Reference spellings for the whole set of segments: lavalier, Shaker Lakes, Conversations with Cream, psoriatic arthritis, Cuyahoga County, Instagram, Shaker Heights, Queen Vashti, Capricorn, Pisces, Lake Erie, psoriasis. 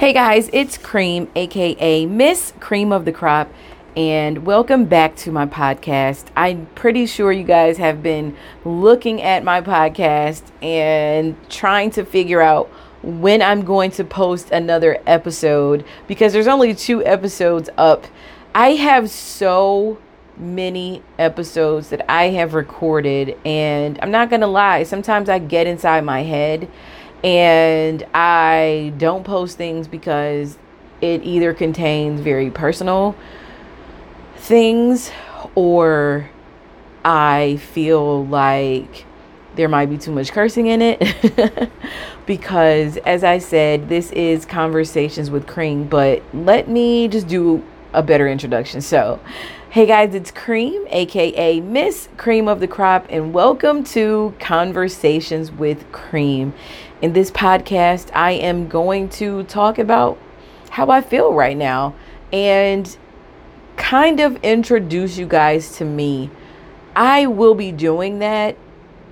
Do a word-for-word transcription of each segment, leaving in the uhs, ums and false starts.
Hey guys, it's Cream, aka Miss Cream of the Crop, and welcome back to my podcast. I'm pretty sure you guys have been looking at my podcast and trying to figure out when I'm going to post another episode because there's only two episodes up. I have so many episodes that I have recorded, and I'm not gonna lie, sometimes I get inside my head and I don't post things because it either contains very personal things or I feel like there might be too much cursing in it because, as I said, this is Conversations with Cream, but let me just do a better introduction. So, hey guys, it's Cream, aka Miss Cream of the Crop, and welcome to Conversations with Cream. In this podcast, I am going to talk about how I feel right now and kind of introduce you guys to me. I will be doing that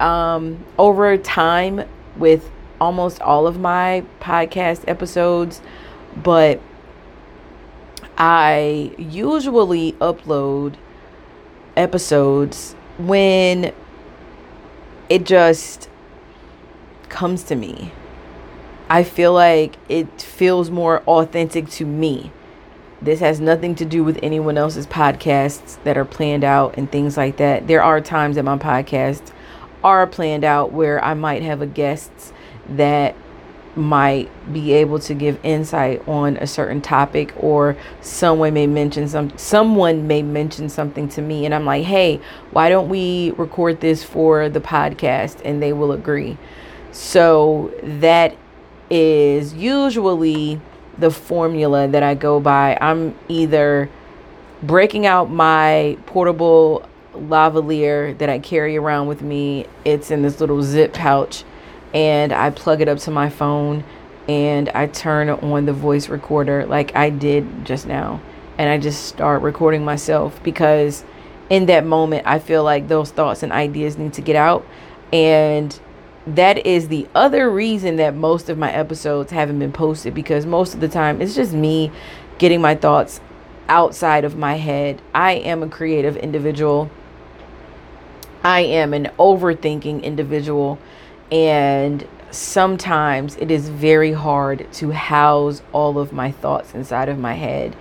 um, over time with almost all of my podcast episodes, but I usually upload episodes when it just comes to me. I feel like it feels more authentic to me. This has nothing to do with anyone else's podcasts that are planned out and things like that. There are times that my podcasts are planned out where I might have a guest that might be able to give insight on a certain topic, or someone may mention some someone may mention something to me and I'm like, hey, why don't we record this for the podcast, and they will agree. So that is usually the formula that I go by. I'm either breaking out my portable lavalier that I carry around with me. It's in this little zip pouch, and I plug it up to my phone and I turn on the voice recorder like I did just now, and I just start recording myself because in that moment I feel like those thoughts and ideas need to get out. And that is the other reason that most of my episodes haven't been posted, because most of the time it's just me getting my thoughts outside of my head. I am a creative individual. I am an overthinking individual, and sometimes it is very hard to house all of my thoughts inside of my head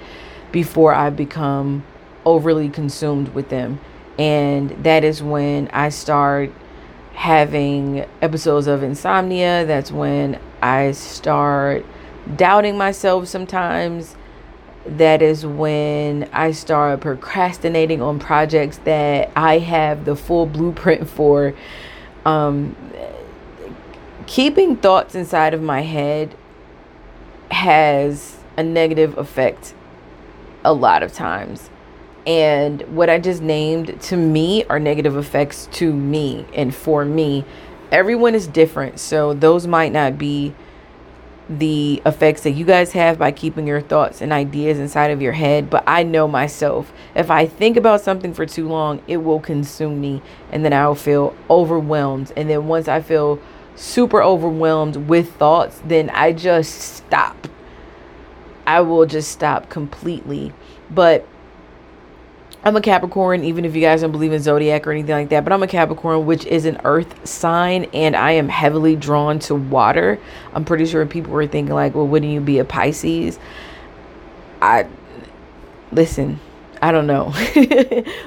before I become overly consumed with them. And that is when I start having episodes of insomnia. That's when I start doubting myself sometimes. That is when I start procrastinating on projects that I have the full blueprint for. Um, keeping thoughts inside of my head has a negative effect a lot of times. And what I just named to me are negative effects to me and for me. Everyone is different, so those might not be the effects that you guys have by keeping your thoughts and ideas inside of your head. But I know myself. If I think about something for too long, it will consume me, and then I'll feel overwhelmed. And then once I feel super overwhelmed with thoughts, then I just stop. I will just stop completely. But I'm a Capricorn, even if you guys don't believe in zodiac or anything like that, but I'm a Capricorn, which is an earth sign, and I am heavily drawn to water. I'm pretty sure people were thinking like, well, wouldn't you be a Pisces? I listen, I don't know,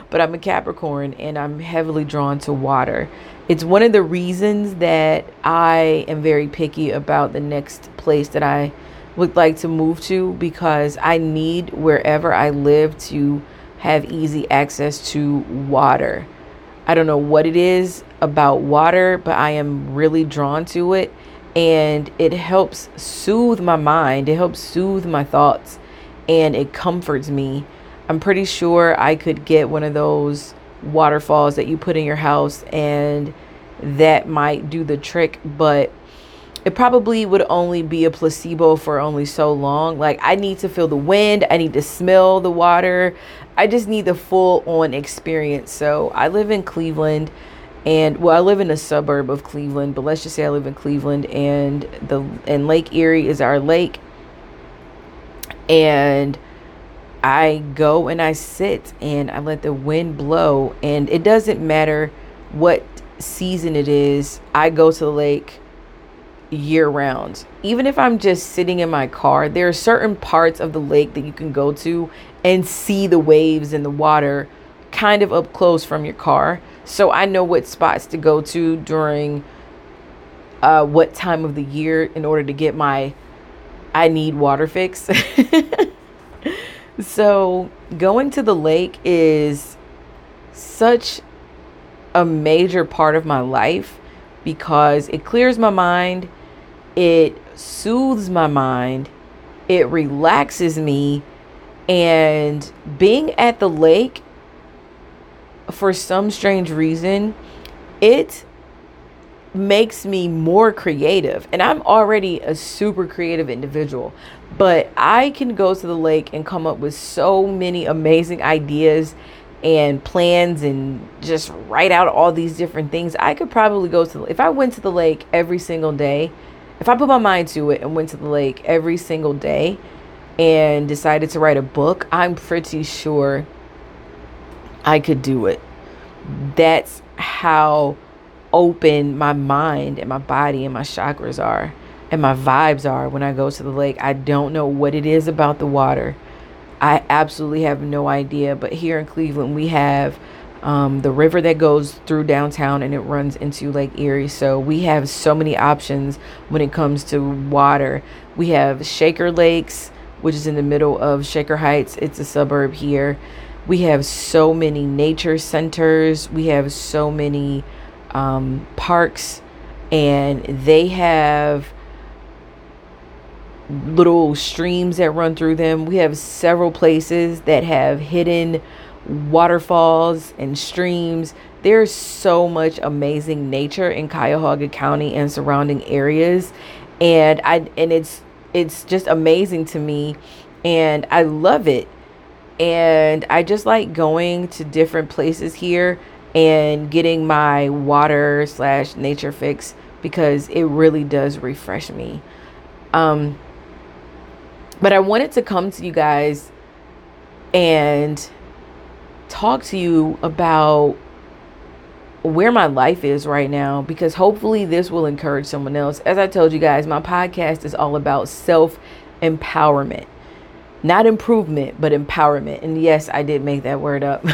but I'm a Capricorn and I'm heavily drawn to water. It's one of the reasons that I am very picky about the next place that I would like to move to, because I need wherever I live to have easy access to water. I don't know what it is about water, but I am really drawn to it, and it helps soothe my mind. It helps soothe my thoughts, and it comforts me. I'm pretty sure I could get one of those waterfalls that you put in your house, and that might do the trick, but it probably would only be a placebo for only so long. Like, I need to feel the wind. I need to smell the water. I just need the full on experience. So I live in Cleveland, and well, I live in a suburb of Cleveland, but let's just say I live in Cleveland, and the and Lake Erie is our lake. And I go and I sit and I let the wind blow, and it doesn't matter what season it is. I go to the lake year round. Even if I'm just sitting in my car, there are certain parts of the lake that you can go to and see the waves and the water kind of up close from your car. So I know what spots to go to during uh, what time of the year in order to get my I need water fix. So going to the lake is such a major part of my life because it clears my mind, it soothes my mind, it relaxes me. And being at the lake, for some strange reason, it makes me more creative. And I'm already a super creative individual, but I can go to the lake and come up with so many amazing ideas and plans and just write out all these different things. I could probably go to, if I went to the lake every single day, if I put my mind to it and went to the lake every single day and decided to write a book, I'm pretty sure I could do it. That's how open my mind and my body and my chakras are and my vibes are when I go to the lake. I don't know what it is about the water. I absolutely have no idea. But here in Cleveland, we have um, the river that goes through downtown and it runs into Lake Erie. So we have so many options when it comes to water. We have Shaker Lakes, which is in the middle of Shaker Heights. It's a suburb here. We have so many nature centers. We have so many um, parks, and they have little streams that run through them. We have several places that have hidden waterfalls and streams. There's so much amazing nature in Cuyahoga County and surrounding areas. And I, and it's, it's just amazing to me, and I love it. And I just like going to different places here and getting my water slash nature fix because it really does refresh me. Um, but I wanted to come to you guys and talk to you about where my life is right now, because hopefully this will encourage someone else. As I told you guys, my podcast is all about self-empowerment. Not improvement, but empowerment. And yes, I did make that word up.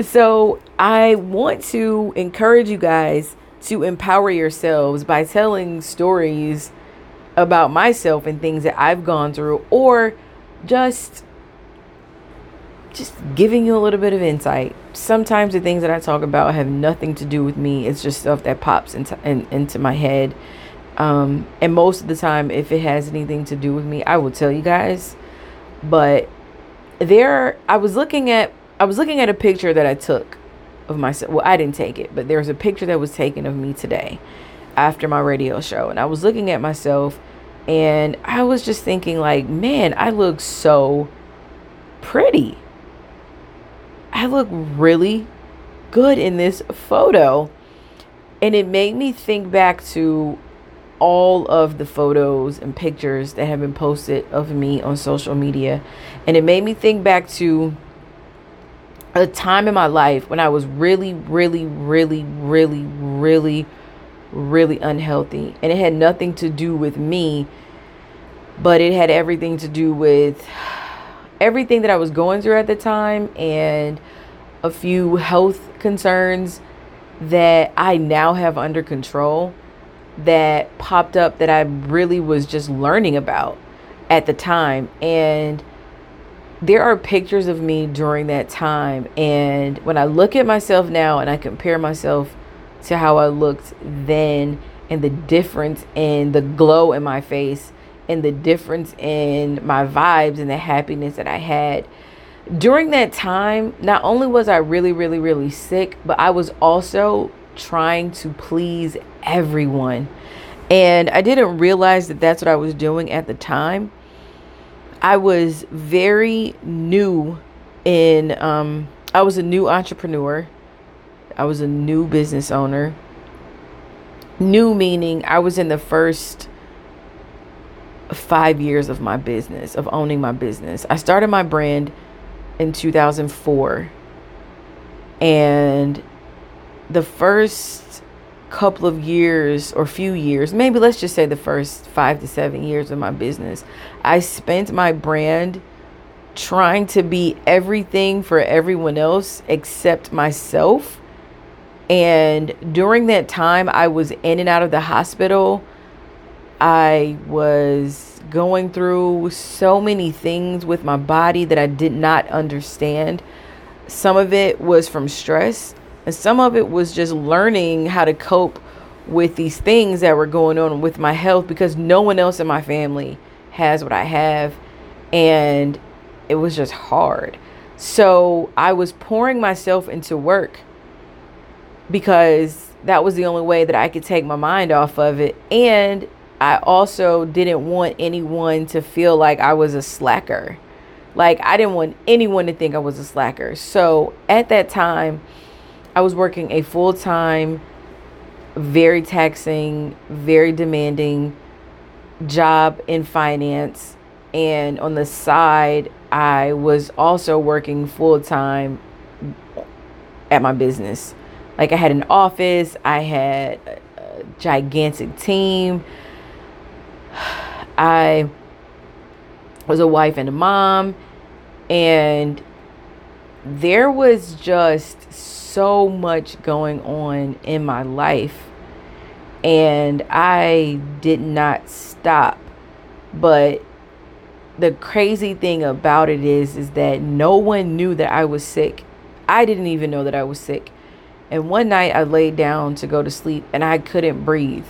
So I want to encourage you guys to empower yourselves by telling stories about myself and things that I've gone through, or just, just giving you a little bit of insight. Sometimes the things that I talk about have nothing to do with me. It's just stuff that pops into, in, into my head. Um, and most of the time, if it has anything to do with me, I will tell you guys. But there, I was looking at, I was looking at a picture that I took of myself. Well, I didn't take it, but there was a picture that was taken of me today after my radio show. And I was looking at myself and I was just thinking like, man, I look so pretty. I look really good in this photo. And it made me think back to all of the photos and pictures that have been posted of me on social media. And it made me think back to a time in my life when I was really, really, really, really, really, really unhealthy. And it had nothing to do with me, but it had everything to do with everything that I was going through at the time and a few health concerns that I now have under control that popped up that I really was just learning about at the time. And there are pictures of me during that time, and when I look at myself now and I compare myself to how I looked then, and the difference in the glow in my face and the difference in my vibes and the happiness that I had during that time, not only was I really, really, really sick, but I was also trying to please everyone. And I didn't realize that that's what I was doing at the time. I was very new in, um, I was a new entrepreneur. I was a new business owner. New meaning I was in the first five years of my business, of owning my business. I started my brand in two thousand four, and the first couple of years or few years, maybe let's just say the first five to seven years of my business, I spent my brand trying to be everything for everyone else except myself. And during that time, I was in and out of the hospital. I was going through so many things with my body that I did not understand. Some of it was from stress, and some of it was just learning how to cope with these things that were going on with my health, because no one else in my family has what I have, and it was just hard. So I was pouring myself into work because that was the only way that I could take my mind off of it. And I also didn't want anyone to feel like I was a slacker. Like, I didn't want anyone to think I was a slacker. So at that time, I was working a full-time, very taxing, very demanding job in finance. And on the side, I was also working full-time at my business. Like, I had an office, I had a gigantic team. I was a wife and a mom, and there was just so much going on in my life, and I did not stop. But the crazy thing about it is, is that no one knew that I was sick. I didn't even know that I was sick. And one night I laid down to go to sleep and I couldn't breathe.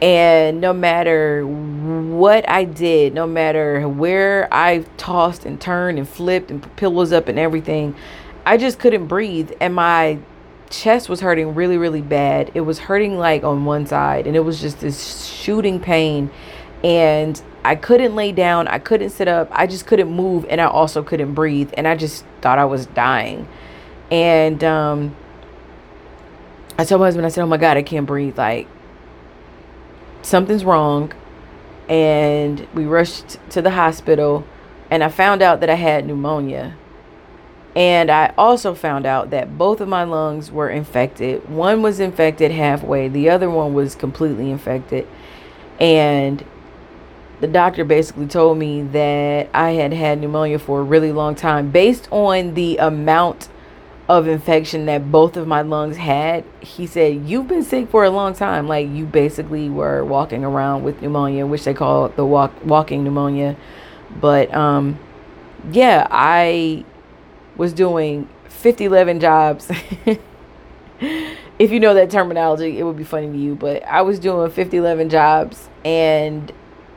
And no matter what I did, no matter where I tossed and turned and flipped and put pillows up and everything, I just couldn't breathe. And my chest was hurting really, really bad. It was hurting like on one side, and it was just this shooting pain. And I couldn't lay down. I couldn't sit up. I just couldn't move. And I also couldn't breathe. And I just thought I was dying. And um, I told my husband, I said, oh my God, I can't breathe. Like, something's wrong. And we rushed to the hospital, and I found out that I had pneumonia. And I also found out that both of my lungs were infected. One was infected halfway. The other one was completely infected. And the doctor basically told me that I had had pneumonia for a really long time. Based on the amount of infection that both of my lungs had, he said, you've been sick for a long time. Like, you basically were walking around with pneumonia, which they call the walk walking pneumonia. But um yeah, I was doing fifty eleven jobs. If you know that terminology, it would be funny to you, but I was doing fifty eleven jobs, and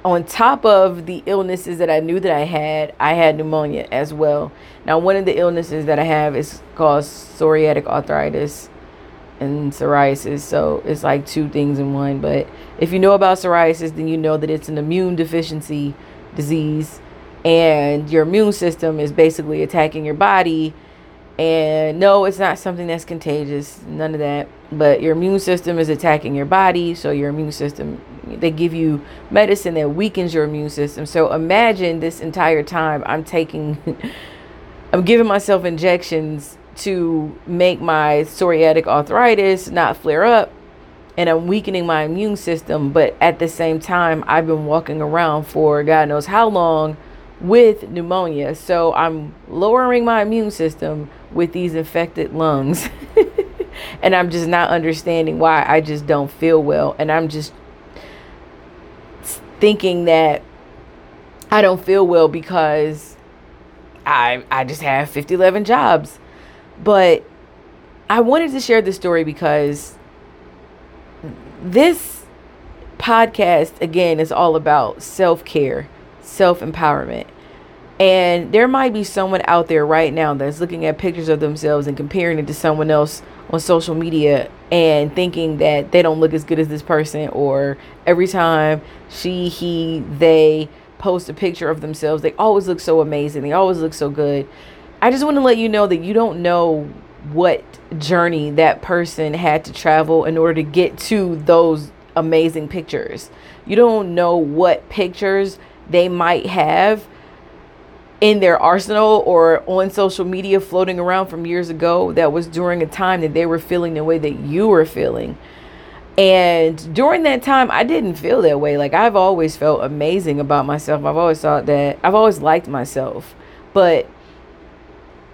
on top of the illnesses that I knew that I had, I had pneumonia as well. Now, one of the illnesses that I have is called psoriatic arthritis and psoriasis. So it's like two things in one. But if you know about psoriasis, then you know that it's an immune deficiency disease, and your immune system is basically attacking your body. And no, it's not something that's contagious, none of that. But your immune system is attacking your body. So your immune system, they give you medicine that weakens your immune system. So imagine this entire time I'm taking, I'm giving myself injections to make my psoriatic arthritis not flare up, and I'm weakening my immune system. But at the same time, I've been walking around for God knows how long with pneumonia. So I'm lowering my immune system with these infected lungs. And I'm just not understanding why I just don't feel well. And I'm just thinking that I don't feel well because I I just have fifty eleven jobs. But I wanted to share this story because this podcast, again, is all about self-care, self-empowerment. And there might be someone out there right now that's looking at pictures of themselves and comparing it to someone else on social media and thinking that they don't look as good as this person, or every time she, he, they post a picture of themselves, they always look so amazing. They always look so good. I just want to let you know that you don't know what journey that person had to travel in order to get to those amazing pictures. You don't know what pictures they might have in their arsenal or on social media floating around from years ago that was during a time that they were feeling the way that you were feeling. And during that time, I didn't feel that way. Like, I've always felt amazing about myself. I've always thought that I've always liked myself. But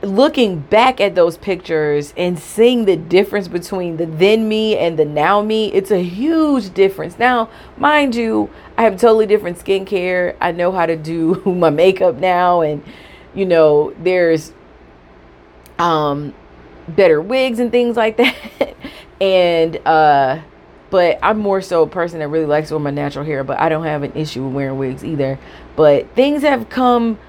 looking back at those pictures and seeing the difference between the then me and the now me, it's a huge difference. Now, mind you, I have totally different skincare. I know how to do my makeup now, and you know, there's um better wigs and things like that. and uh But I'm more so a person that really likes wearing my natural hair, but I don't have an issue with wearing wigs either. But things have come,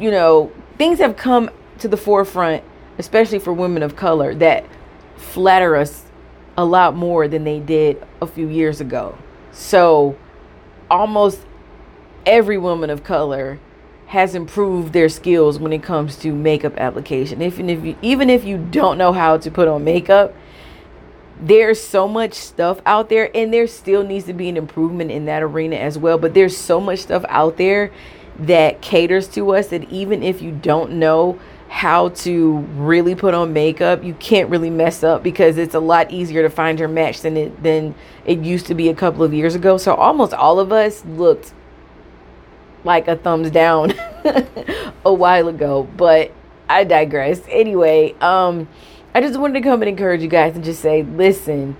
you know, things have come to the forefront, especially for women of color, that flatter us a lot more than they did a few years ago. So almost every woman of color has improved their skills when it comes to makeup application. Even if you, even if you don't know how to put on makeup, there's so much stuff out there, and there still needs to be an improvement in that arena as well. But there's so much stuff out there that caters to us that even if you don't know how to really put on makeup, you can't really mess up, because it's a lot easier to find your match than it than it used to be a couple of years ago. So almost all of us looked like a thumbs down a while ago, but I digress. Anyway, um I just wanted to come and encourage you guys and just say, listen,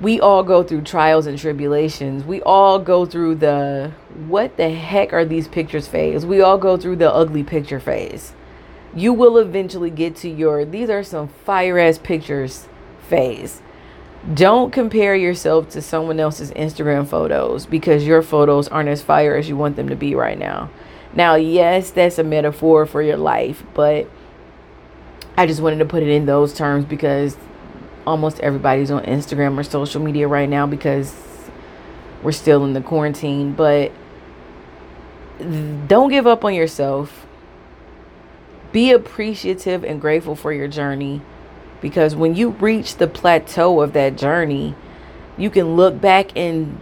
we all go through trials and tribulations. We all go through the what the heck are these pictures phase. We all go through the ugly picture phase. You will eventually get to your these are some fire ass pictures phase. Don't compare yourself to someone else's Instagram photos, because your photos aren't as fire as you want them to be right now. Now, yes, that's a metaphor for your life, but I just wanted to put it in those terms, because almost everybody's on Instagram or social media right now, because we're still in the quarantine. But don't give up on yourself. Be appreciative and grateful for your journey, because when you reach the plateau of that journey, you can look back and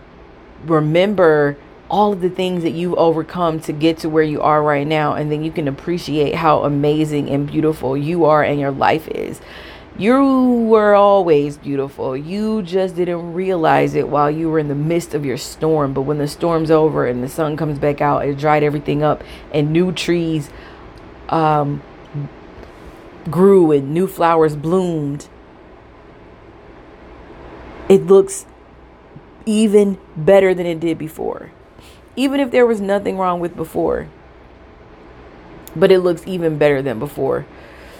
remember all of the things that you've overcome to get to where you are right now. And then you can appreciate how amazing and beautiful you are and your life is. You were always beautiful. You just didn't realize it while you were in the midst of your storm. But when the storm's over and the sun comes back out, it dried everything up, and new trees um, grew and new flowers bloomed. It looks even better than it did before. Even if there was nothing wrong with before, but it looks even better than before.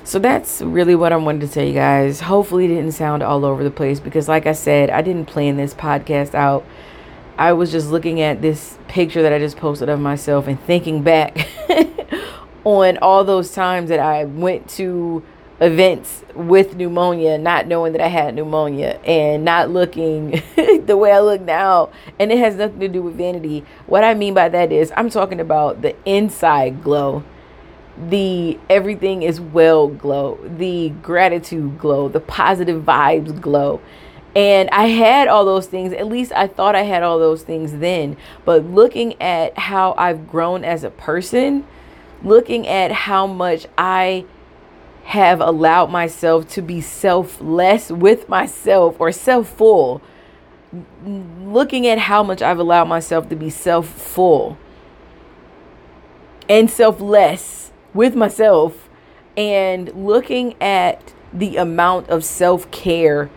So that's really what I wanted to tell you guys. Hopefully it didn't sound all over the place, because like I said, I didn't plan this podcast out. I was just looking at this picture that I just posted of myself and thinking back on all those times that I went to events with pneumonia, not knowing that I had pneumonia, and not looking the way I look now. And it has nothing to do with vanity. What I mean by that is I'm talking about the inside glow, the everything is well glow, the gratitude glow, the positive vibes glow. And I had all those things. At least I thought I had all those things then. But looking at how I've grown as a person, looking at how much I have allowed myself to be selfless with myself, or self-full, looking at how much I've allowed myself to be self-full and selfless with myself, and looking at the amount of self-care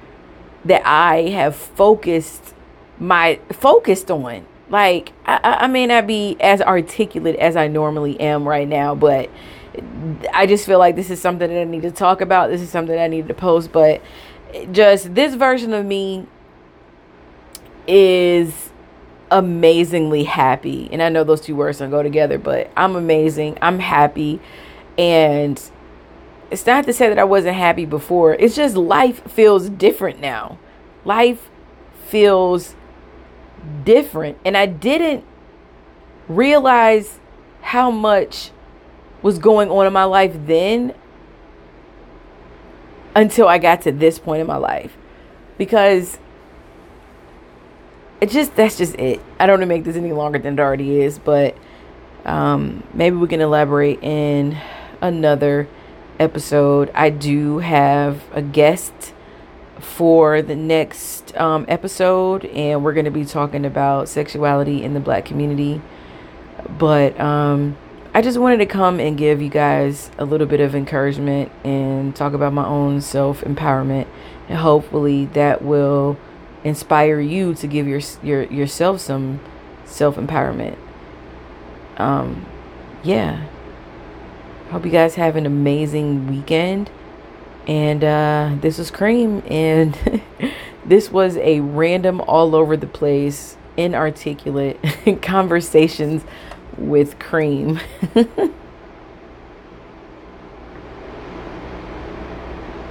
that I have focused my focused on. Like, I, I may not be as articulate as I normally am right now, but I just feel like this is something that I need to talk about. This is something I need to post. But just this version of me is amazingly happy. And I know those two words don't go together, but I'm amazing. I'm happy. And it's not to say that I wasn't happy before. It's just life feels different now. Life feels different. And I didn't realize how much was going on in my life then until I got to this point in my life. Because it's just, that's just it. I don't want to make this any longer than it already is, but um, maybe we can elaborate in another episode. I do have a guest for the next um, episode, and we're going to be talking about sexuality in the Black community. But um, I just wanted to come and give you guys a little bit of encouragement and talk about my own self-empowerment, and hopefully that will inspire you to give your, your yourself some self-empowerment. Um, yeah. Hope you guys have an amazing weekend. And uh, this was Cream, and this was a random, all over the place, inarticulate conversations with Cream.